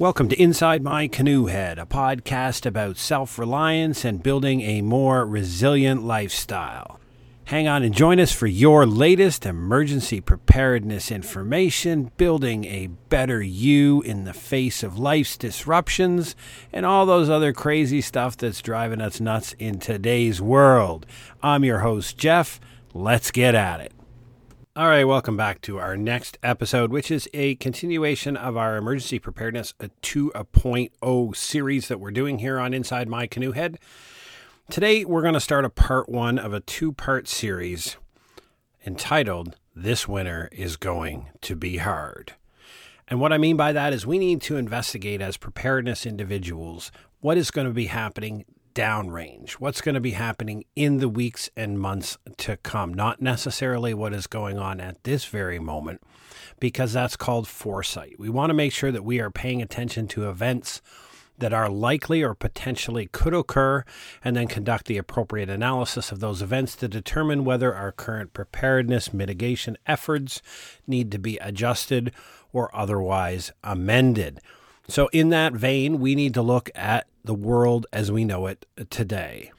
Welcome to Inside My Canoe Head, a podcast about self-reliance and building a more resilient lifestyle. Hang on and join us for your latest emergency preparedness information, building a better you in the face of life's disruptions, and all those other crazy stuff that's driving us nuts in today's world. I'm your host, Jeff. Let's get at it. All right, welcome back to our next episode, which is a continuation of our Emergency Preparedness 2.0 series that we're doing here on Inside My Canoe Head. Today, we're going to start a part one of a two-part series entitled, This Winter is Going to Be Hard. And what I mean by that is we need to investigate as preparedness individuals what is going to be happening downrange, what's going to be happening in the weeks and months to come, not necessarily what is going on at this very moment, because that's called foresight. We want to make sure that we are paying attention to events that are likely or potentially could occur, and then conduct the appropriate analysis of those events to determine whether our current preparedness mitigation efforts need to be adjusted or otherwise amended. So in that vein, we need to look at the world as we know it today.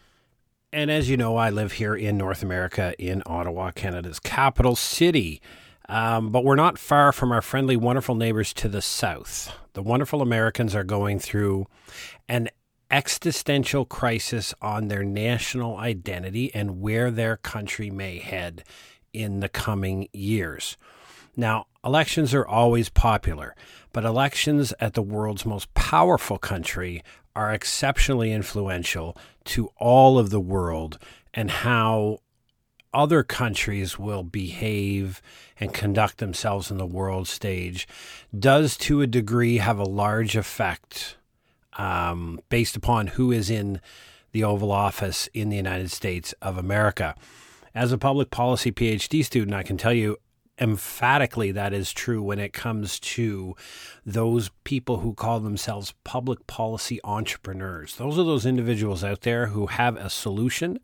And as you know, I live here in North America, in Ottawa, Canada's capital city. But we're not far from our friendly, wonderful neighbors to the south. The wonderful Americans are going through an existential crisis on their national identity and where their country may head in the coming years. Now, elections are always popular, but elections at the world's most powerful country are exceptionally influential to all of the world and how other countries will behave and conduct themselves on the world stage does to a degree have a large effect based upon who is in the Oval Office in the United States of America. As a public policy PhD student, I can tell you emphatically, that is true when it comes to those people who call themselves public policy entrepreneurs. Those are those individuals out there who have a solution,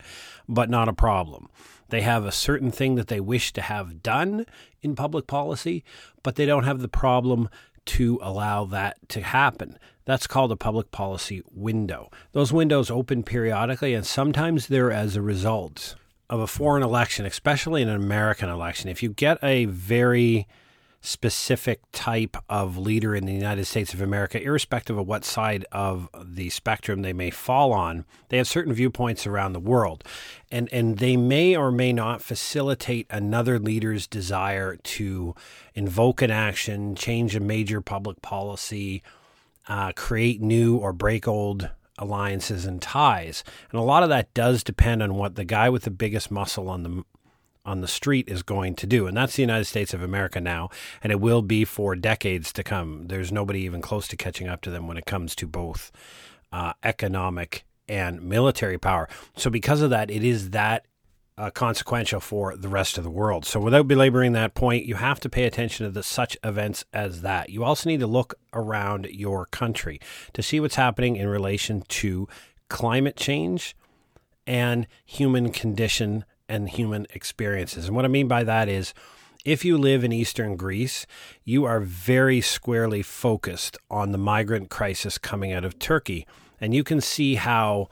but not a problem. They have a certain thing that they wish to have done in public policy, but they don't have the problem to allow that to happen. That's called a public policy window. Those windows open periodically, and sometimes they're as a result of a foreign election, especially an American election. If you get a very specific type of leader in the United States of America, irrespective of what side of the spectrum they may fall on, they have certain viewpoints around the world. And they may or may not facilitate another leader's desire to invoke an action, change a major public policy, create new or break old alliances and ties. And a lot of that does depend on what the guy with the biggest muscle on the street is going to do. And that's the United States of America now, and it will be for decades to come. There's nobody even close to catching up to them when it comes to both economic and military power. So because of that, it is that consequential for the rest of the world. So without belaboring that point, you have to pay attention to such events as that. You also need to look around your country to see what's happening in relation to climate change and human condition and human experiences. And what I mean by that is, if you live in Eastern Greece, you are very squarely focused on the migrant crisis coming out of Turkey. And you can see how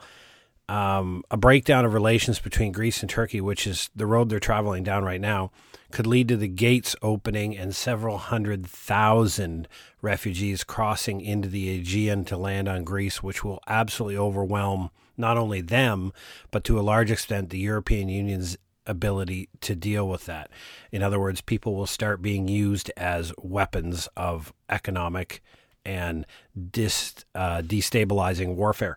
a breakdown of relations between Greece and Turkey, which is the road they're traveling down right now, could lead to the gates opening and several 100,000 refugees crossing into the Aegean to land on Greece, which will absolutely overwhelm not only them, but to a large extent, the European Union's ability to deal with that. In other words, people will start being used as weapons of economic and destabilizing warfare.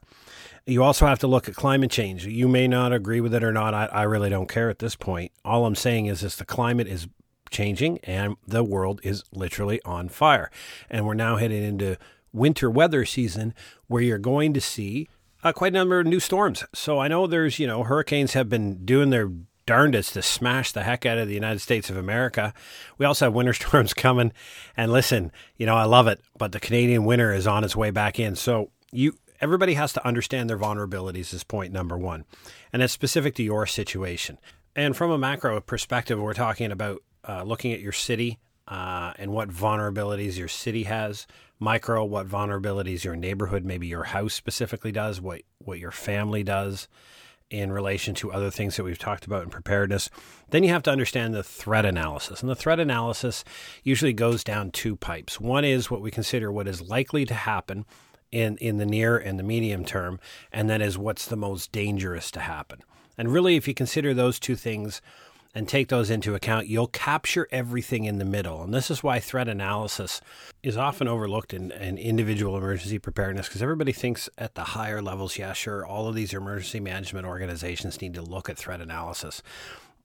You also have to look at climate change. You may not agree with it or not. I really don't care at this point. All I'm saying is the climate is changing and the world is literally on fire. And we're now headed into winter weather season where you're going to see quite a number of new storms. So I know there's, hurricanes have been doing their darndest to smash the heck out of the United States of America. We also have winter storms coming. And listen, I love it, but the Canadian winter is on its way back in. So everybody has to understand their vulnerabilities is point number one. And it's specific to your situation. And from a macro perspective, we're talking about looking at your city, and what vulnerabilities your city has. Micro, what vulnerabilities your neighborhood, maybe your house specifically does, what your family does in relation to other things that we've talked about in preparedness. Then you have to understand the threat analysis. And the threat analysis usually goes down two pipes. One is what we consider what is likely to happen in the near and the medium term, and then is what's the most dangerous to happen. And really, if you consider those two things and take those into account, you'll capture everything in the middle. And this is why threat analysis is often overlooked in individual emergency preparedness, because everybody thinks at the higher levels, yeah, sure, all of these emergency management organizations need to look at threat analysis.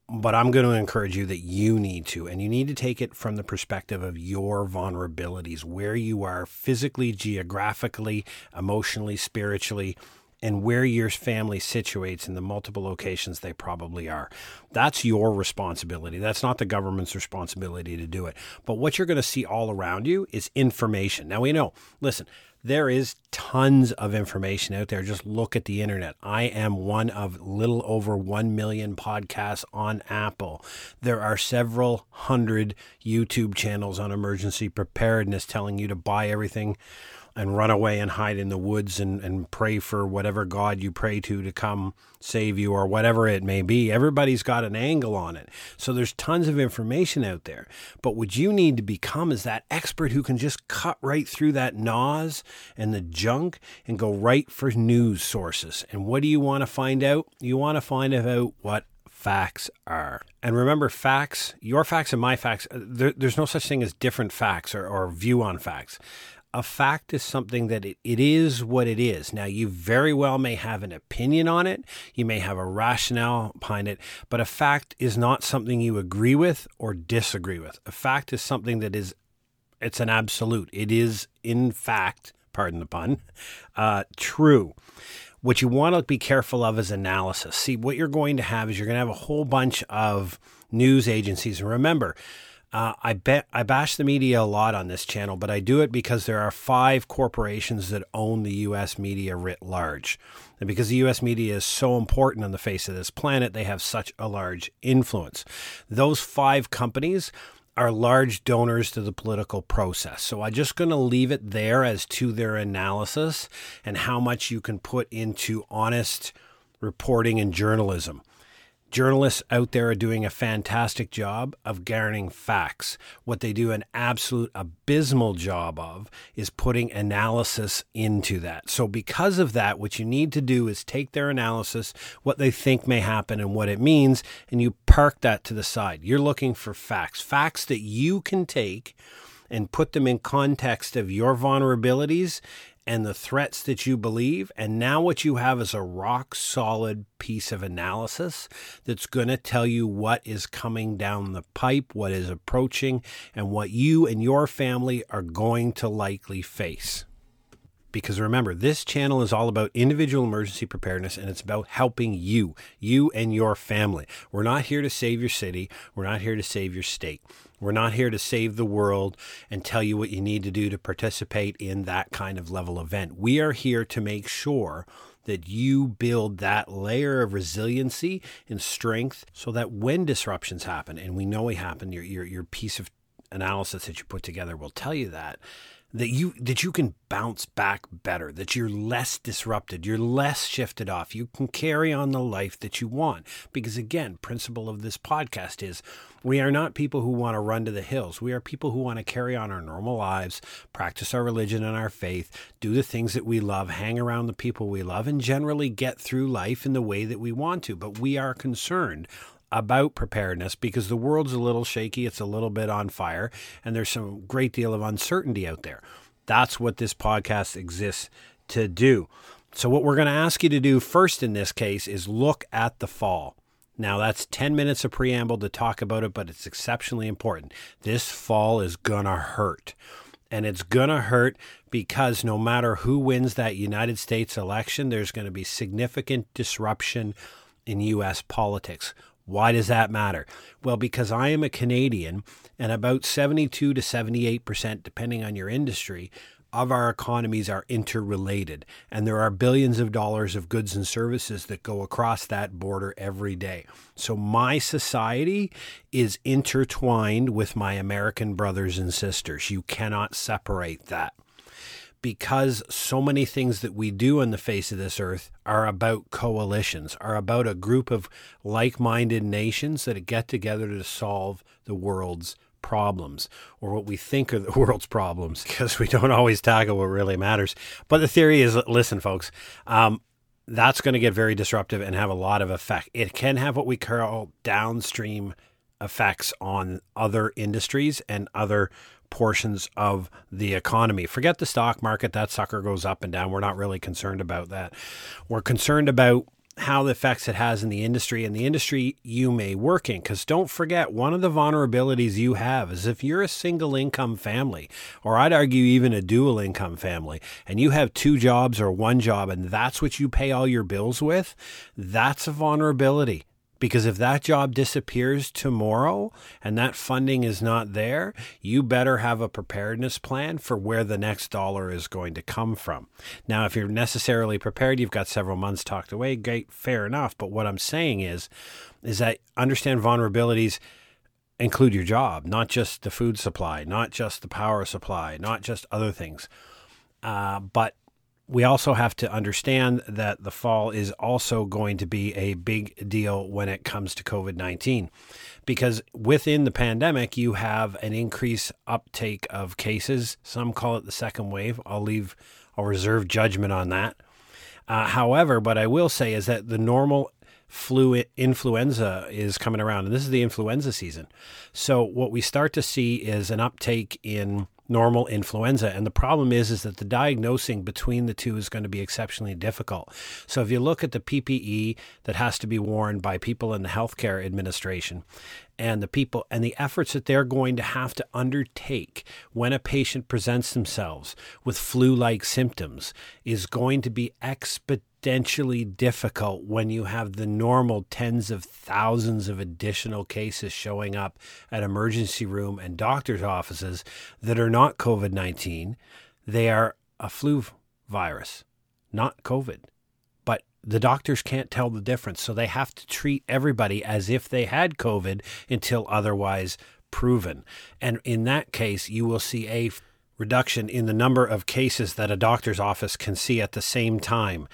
But I'm going to encourage you that you need to, and you need to take it from the perspective of your vulnerabilities, where you are physically, geographically, emotionally, spiritually, and where your family situates in the multiple locations they probably are. That's your responsibility. That's not the government's responsibility to do it. But what you're going to see all around you is information. Now, we know, listen, there is tons of information out there. Just look at the internet. I am one of little over 1 million podcasts on Apple. There are several hundred YouTube channels on emergency preparedness telling you to buy everything and run away and hide in the woods and pray for whatever God you pray to come save you or whatever it may be. Everybody's got an angle on it. So there's tons of information out there. But what you need to become is that expert who can just cut right through that noise and the junk and go right for news sources. And what do you want to find out? You want to find out what facts are. And remember, facts, your facts and my facts, there's no such thing as different facts or view on facts. A fact is something that it is what it is. Now, you very well may have an opinion on it. You may have a rationale behind it, but a fact is not something you agree with or disagree with. A fact is something that is, it's an absolute. It is, in fact, pardon the pun, true. What you want to be careful of is analysis. See, what you're going to have is you're going to have a whole bunch of news agencies. And remember, I bash the media a lot on this channel, but I do it because there are 5 corporations that own the U.S. media writ large. And because the U.S. media is so important on the face of this planet, they have such a large influence. Those 5 companies are large donors to the political process. So I'm just going to leave it there as to their analysis and how much you can put into honest reporting and journalism. Journalists out there are doing a fantastic job of garnering facts. What they do an absolute abysmal job of is putting analysis into that. So because of that, what you need to do is take their analysis, what they think may happen and what it means, and you park that to the side. You're looking for facts, facts that you can take and put them in context of your vulnerabilities and the threats that you believe. And now what you have is a rock solid piece of analysis that's going to tell you what is coming down the pipe, what is approaching, and what you and your family are going to likely face. Because remember, this channel is all about individual emergency preparedness, and it's about helping you and your family. We're not here to save your city. We're not here to save your state. We're not here to save the world and tell you what you need to do to participate in that kind of level event. We are here to make sure that you build that layer of resiliency and strength so that when disruptions happen, and we know they happen, your piece of analysis that you put together will tell you that you can bounce back better, that you're less disrupted, you're less shifted off, you can carry on the life that you want. Because again, principle of this podcast is we are not people who want to run to the hills. We are people who want to carry on our normal lives, practice our religion and our faith, do the things that we love, hang around the people we love, and generally get through life in the way that we want to. But we are concerned about preparedness because the world's a little shaky, it's a little bit on fire, and there's some great deal of uncertainty out there. That's what this podcast exists to do. So what we're going to ask you to do first in this case is look at the fall. Now that's 10 minutes of preamble to talk about it, but it's exceptionally important. This fall is going to hurt. And it's going to hurt because no matter who wins that United States election, there's going to be significant disruption in U.S. politics. Why does that matter? Well, because I am a Canadian, and about 72 to 78%, depending on your industry, of our economies are interrelated, and there are billions of dollars of goods and services that go across that border every day. So my society is intertwined with my American brothers and sisters. You cannot separate that, because so many things that we do on the face of this earth are about coalitions, are about a group of like-minded nations that get together to solve the world's problems, or what we think are the world's problems, because we don't always tackle what really matters. But the theory is, listen, folks, that's going to get very disruptive and have a lot of effect. It can have what we call downstream effects on other industries and other portions of the economy. Forget the stock market. That sucker goes up and down. We're not really concerned about that. We're concerned about how the effects it has in the industry and the industry you may work in. Because don't forget, one of the vulnerabilities you have is if you're a single income family, or I'd argue even a dual income family, and you have two jobs or one job, and that's what you pay all your bills with, that's a vulnerability. Because if that job disappears tomorrow and that funding is not there, you better have a preparedness plan for where the next dollar is going to come from. Now, if you're necessarily prepared, you've got several months tucked away, great, fair enough. But what I'm saying is that understand vulnerabilities include your job, not just the food supply, not just the power supply, not just other things. But we also have to understand that the fall is also going to be a big deal when it comes to COVID-19, because within the pandemic, you have an increased uptake of cases. Some call it the second wave. I'll reserve judgment on that. However, what I will say is that the normal influenza is coming around, and this is the influenza season. So what we start to see is an uptake in normal influenza. And the problem is that the diagnosing between the two is going to be exceptionally difficult. So if you look at the PPE that has to be worn by people in the healthcare administration and the people and the efforts that they're going to have to undertake when a patient presents themselves with flu-like symptoms is going to be exponentially difficult when you have the normal tens of thousands of additional cases showing up at emergency room and doctor's offices that are not COVID-19. They are a flu virus, not COVID. But the doctors can't tell the difference, so they have to treat everybody as if they had COVID until otherwise proven. And in that case, you will see a reduction in the number of cases that a doctor's office can see at the same time.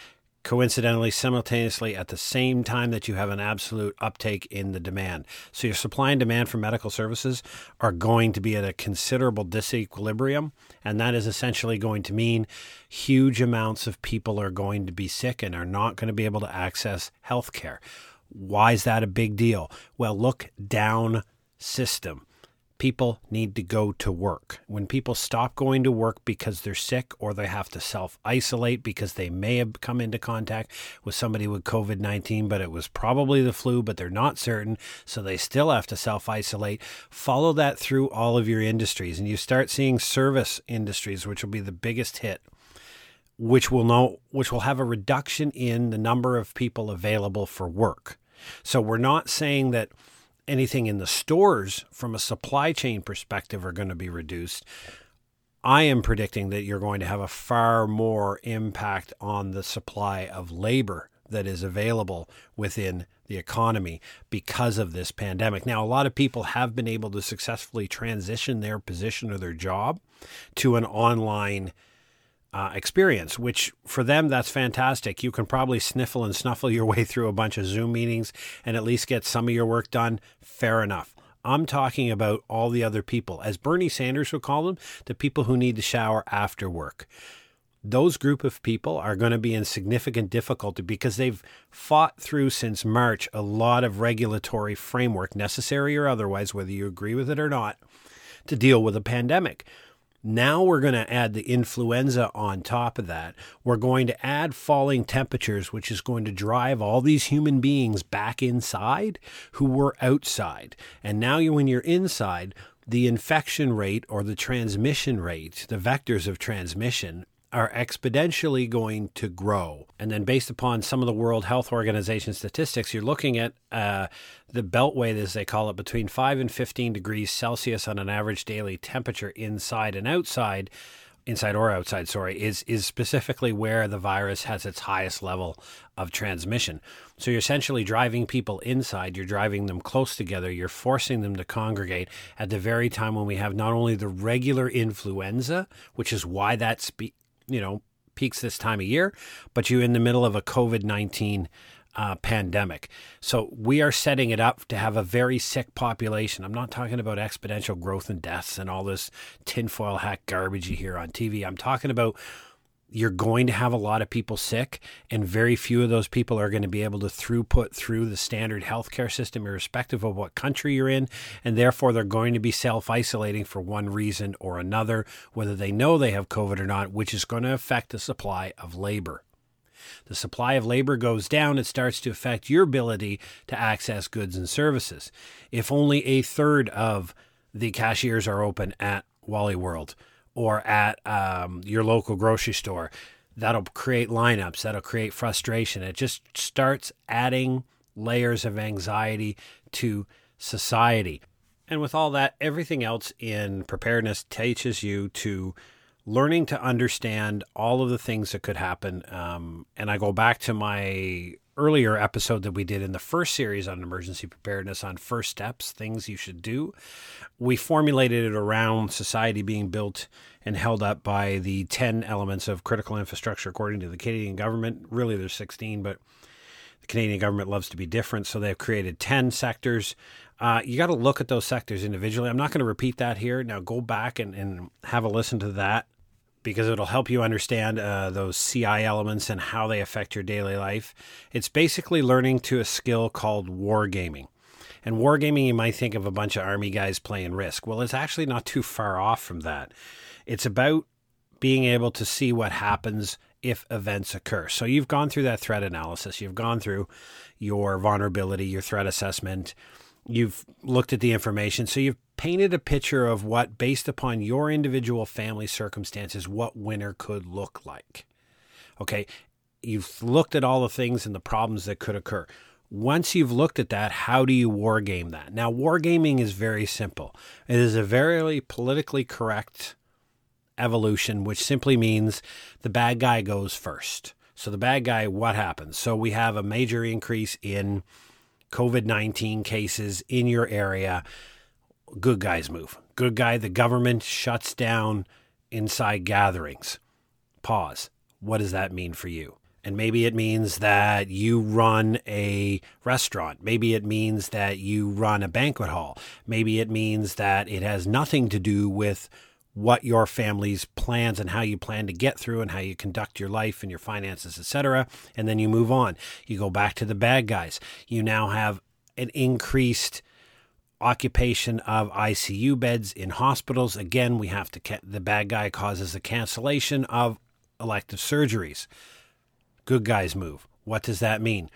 Coincidentally, simultaneously, at the same time that you have an absolute uptake in the demand. So your supply and demand for medical services are going to be at a considerable disequilibrium, and that is essentially going to mean huge amounts of people are going to be sick and are not going to be able to access health care. Why is that a big deal? Well, look down system. People need to go to work. When people stop going to work because they're sick or they have to self-isolate because they may have come into contact with somebody with COVID-19, but it was probably the flu, but they're not certain, so they still have to self-isolate. Follow that through all of your industries, and you start seeing service industries, which will be the biggest hit, which will have a reduction in the number of people available for work. So we're not saying that anything in the stores from a supply chain perspective are going to be reduced. I am predicting that you're going to have a far more impact on the supply of labor that is available within the economy because of this pandemic. Now, a lot of people have been able to successfully transition their position or their job to an online experience, which for them, that's fantastic. You can probably sniffle and snuffle your way through a bunch of Zoom meetings and at least get some of your work done. Fair enough. I'm talking about all the other people, as Bernie Sanders would call them, the people who need to shower after work. Those group of people are going to be in significant difficulty because they've fought through since March a lot of regulatory framework, necessary or otherwise, whether you agree with it or not, to deal with a pandemic. Now we're going to add the influenza on top of that. We're going to add falling temperatures, which is going to drive all these human beings back inside who were outside. And now when you're inside, the infection rate or the transmission rate, the vectors of transmission are exponentially going to grow. And then based upon some of the World Health Organization statistics, you're looking at the beltway, as they call it, between 5 and 15 degrees Celsius on an average daily temperature inside and outside inside or outside, sorry, is specifically where the virus has its highest level of transmission. So you're essentially driving people inside, you're driving them close together, you're forcing them to congregate at the very time when we have not only the regular influenza, which is why that peaks this time of year, but you're in the middle of a COVID-19 pandemic. So we are setting it up to have a very sick population. I'm not talking about exponential growth and deaths and all this tinfoil hat garbage you hear on TV. I'm talking about you're going to have a lot of people sick, and very few of those people are going to be able to throughput through the standard healthcare system, irrespective of what country you're in. And therefore, they're going to be self-isolating for one reason or another, whether they know they have COVID or not, which is going to affect the supply of labor. The supply of labor goes down, it starts to affect your ability to access goods and services. If only a third of the cashiers are open at Wally World or at your local grocery store, that'll create lineups, that'll create frustration. It just starts adding layers of anxiety to society. And with all that, everything else in preparedness teaches you to learning to understand all of the things that could happen. And I go back to my earlier episode that we did in the first series on emergency preparedness on first steps, things you should do. We formulated it around society being built and held up by the 10 elements of critical infrastructure, according to the Canadian government. Really, there's 16, but the Canadian government loves to be different. So they've created 10 sectors. You got to look at those sectors individually. I'm not going to repeat that here. Now go back and have a listen to that, because it'll help you understand those CI elements and how they affect your daily life. It's basically learning to a skill called wargaming. And wargaming, you might think of a bunch of army guys playing Risk. Well, it's actually not too far off from that. It's about being able to see what happens if events occur. So you've gone through that threat analysis. You've gone through your vulnerability, your threat assessment. You've looked at the information. So you've painted a picture of what, based upon your individual family circumstances, what winter could look like. Okay, you've looked at all the things and the problems that could occur. Once you've looked at that, how do you wargame that? Now, wargaming is very simple. It is a very politically correct evolution, which simply means the bad guy goes first. So the bad guy, what happens? So we have a major increase in COVID-19 cases in your area. Good guys move. Good guy, the government shuts down inside gatherings. Pause. What does that mean for you? And maybe it means that you run a restaurant. Maybe it means that you run a banquet hall. Maybe it means that it has nothing to do with what your family's plans and how you plan to get through and how you conduct your life and your finances, etc. And then you move on. You go back to the bad guys. You now have an increased occupation of ICU beds in hospitals. Again, we have to the bad guy causes the cancellation of elective surgeries. Good guys move. What does that mean?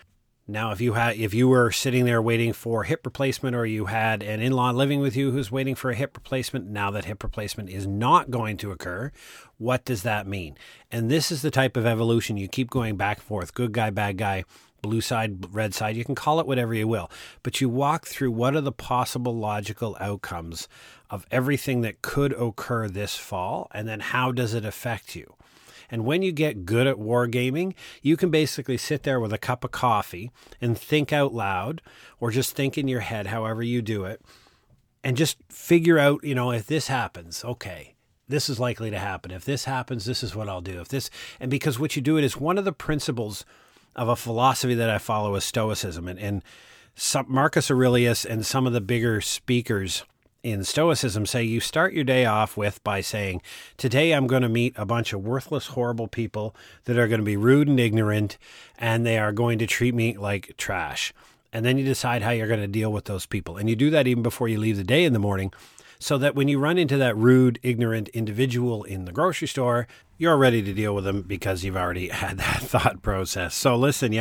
Now, if you were sitting there waiting for hip replacement, or you had an in-law living with you who's waiting for a hip replacement, now that hip replacement is not going to occur, what does that mean? And this is the type of evolution you keep going back and forth. Good guy, bad guy, blue side, red side. You can call it whatever you will, but you walk through what are the possible logical outcomes of everything that could occur this fall, and then how does it affect you? And when you get good at wargaming, you can basically sit there with a cup of coffee and think out loud, or just think in your head, however you do it, and just figure out, if this happens, okay, this is likely to happen. If this happens, this is what I'll do. And because what you do, it is one of the principles of a philosophy that I follow is Stoicism. And Marcus Aurelius and some of the bigger speakers in Stoicism say you start your day off with by saying, today I'm going to meet a bunch of worthless, horrible people that are going to be rude and ignorant, and they are going to treat me like trash. And then you decide how you're going to deal with those people. And you do that even before you leave the day in the morning, so that when you run into that rude, ignorant individual in the grocery store, you're ready to deal with them because you've already had that thought process. So listen,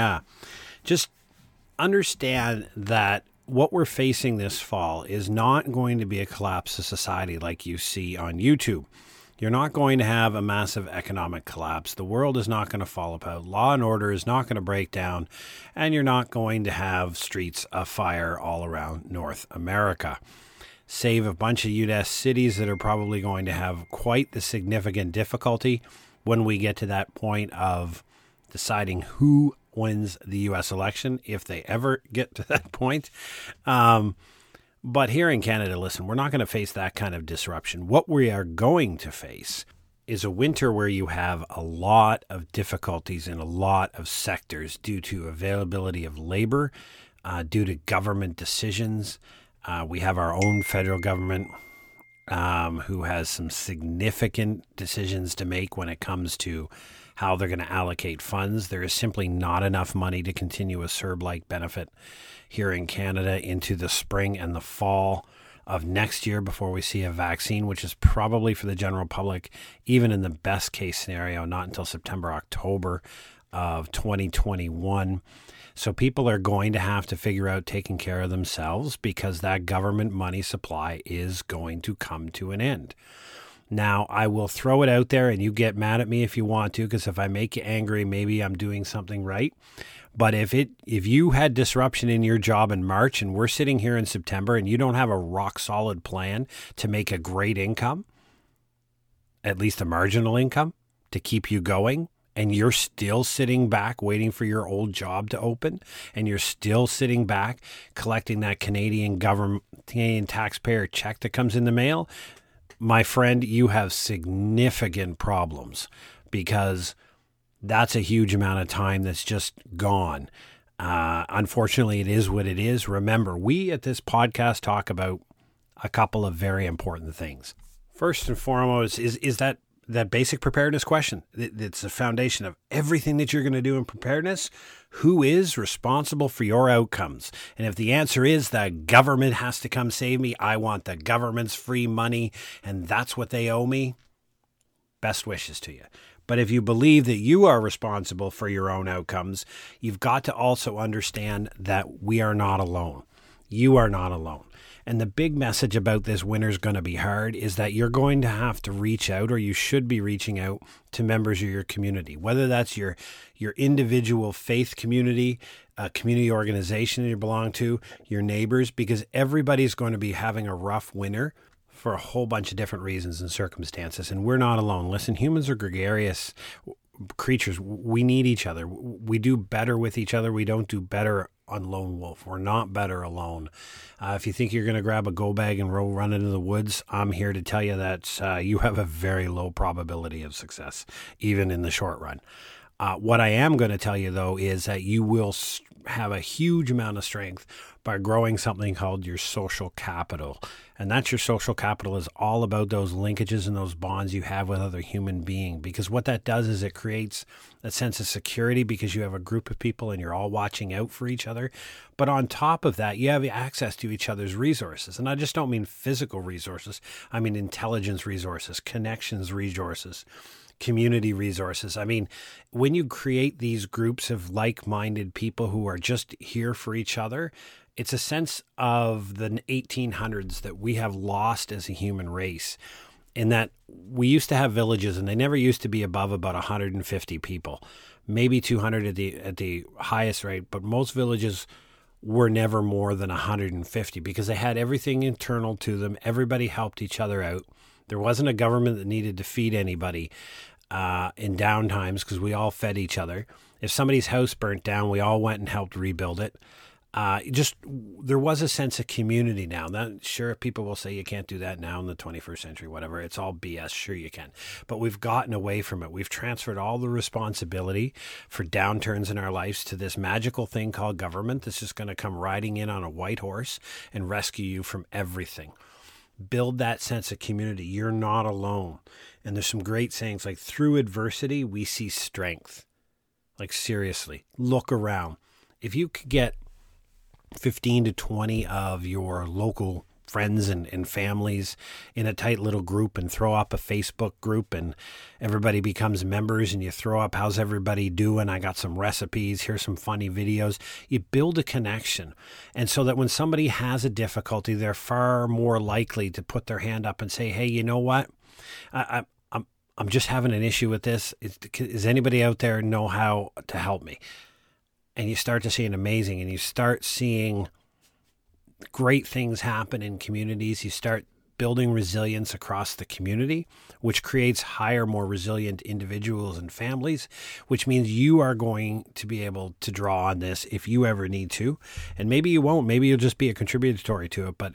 just understand that what we're facing this fall is not going to be a collapse of society like you see on YouTube. You're not going to have a massive economic collapse. The world is not going to fall apart. Law and order is not going to break down. And you're not going to have streets afire all around North America. save a bunch of UDES cities that are probably going to have quite the significant difficulty when we get to that point of deciding who wins the U.S. election, if they ever get to that point. But here in Canada, listen, we're not going to face that kind of disruption. What we are going to face is a winter where you have a lot of difficulties in a lot of sectors due to availability of labor, due to government decisions. We have our own federal government who has some significant decisions to make when it comes to how they're going to allocate funds. There is simply not enough money to continue a CERB-like benefit here in Canada into the spring and the fall of next year before we see a vaccine, which is probably for the general public, even in the best case scenario, not until September, October of 2021. So people are going to have to figure out taking care of themselves because that government money supply is going to come to an end. Now, I will throw it out there, and you get mad at me if you want to, because if I make you angry, maybe I'm doing something right. But if you had disruption in your job in March and we're sitting here in September and you don't have a rock-solid plan to make a great income, at least a marginal income, to keep you going, and you're still sitting back waiting for your old job to open, and you're still sitting back collecting that Canadian government, Canadian taxpayer check that comes in the mail, my friend, you have significant problems because that's a huge amount of time that's just gone. Unfortunately, it is what it is. Remember, we at this podcast talk about a couple of very important things. First and foremost is that basic preparedness question. It's the foundation of everything that you're going to do in preparedness. Who is responsible for your outcomes? And if the answer is the government has to come save me, I want the government's free money, and that's what they owe me, best wishes to you. But if you believe that you are responsible for your own outcomes, you've got to also understand that we are not alone. You are not alone. And the big message about this winter's going to be hard is that you're going to have to reach out, or you should be reaching out to members of your community, whether that's your individual faith community, a community organization you belong to, your neighbors, because everybody's going to be having a rough winter for a whole bunch of different reasons and circumstances. And we're not alone. Listen, humans are gregarious creatures. We need each other. We do better with each other. We don't do better on lone wolf. We're not better alone. If you think you're going to grab a go bag and run into the woods, I'm here to tell you that you have a very low probability of success, even in the short run. What I am going to tell you, though, is that you will have a huge amount of strength by growing something called your social capital. And that's your social capital is all about those linkages and those bonds you have with other human beings. Because what that does is it creates a sense of security because you have a group of people and you're all watching out for each other. But on top of that, you have access to each other's resources. And I just don't mean physical resources. I mean intelligence resources, connections resources, community resources. I mean, when you create these groups of like-minded people who are just here for each other, it's a sense of the 1800s that we have lost as a human race, in that we used to have villages and they never used to be above about 150 people, maybe 200 at the highest rate, but most villages were never more than 150 because they had everything internal to them. Everybody helped each other out. There wasn't a government that needed to feed anybody in down times because we all fed each other. If somebody's house burnt down, we all went and helped rebuild it. There was a sense of community now. That, sure, people will say you can't do that now in the 21st century, whatever. It's all BS. Sure, you can. But we've gotten away from it. We've transferred all the responsibility for downturns in our lives to this magical thing called government that's just going to come riding in on a white horse and rescue you from everything. Build that sense of community. You're not alone. And there's some great sayings like, through adversity, we see strength. Like, seriously, look around. If you could get 15 to 20 of your local friends and families in a tight little group and throw up a Facebook group and everybody becomes members and you throw up, how's everybody doing? I got some recipes. Here's some funny videos. You build a connection. And so that when somebody has a difficulty, they're far more likely to put their hand up and say, hey, you know what? I'm just having an issue with this. Is anybody out there know how to help me? And you start seeing great things happen in communities. You start building resilience across the community, which creates higher, more resilient individuals and families, which means you are going to be able to draw on this if you ever need to. And maybe you won't. Maybe you'll just be a contributory to it. But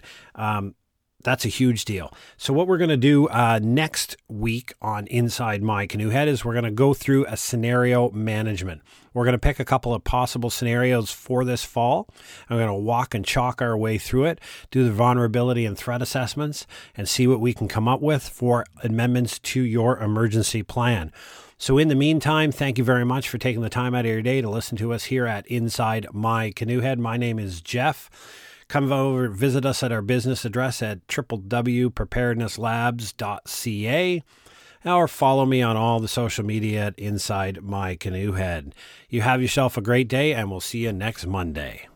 that's a huge deal. So what we're going to do next week on Inside My Canoe Head is we're going to go through a scenario management. We're going to pick a couple of possible scenarios for this fall. I'm going to walk and chalk our way through it, do the vulnerability and threat assessments, and see what we can come up with for amendments to your emergency plan. So in the meantime, thank you very much for taking the time out of your day to listen to us here at Inside My Canoe Head. My name is Jeff. Come over, visit us at our business address at www.preparednesslabs.ca or follow me on all the social media at Inside My Canoe Head. You have yourself a great day, and we'll see you next Monday.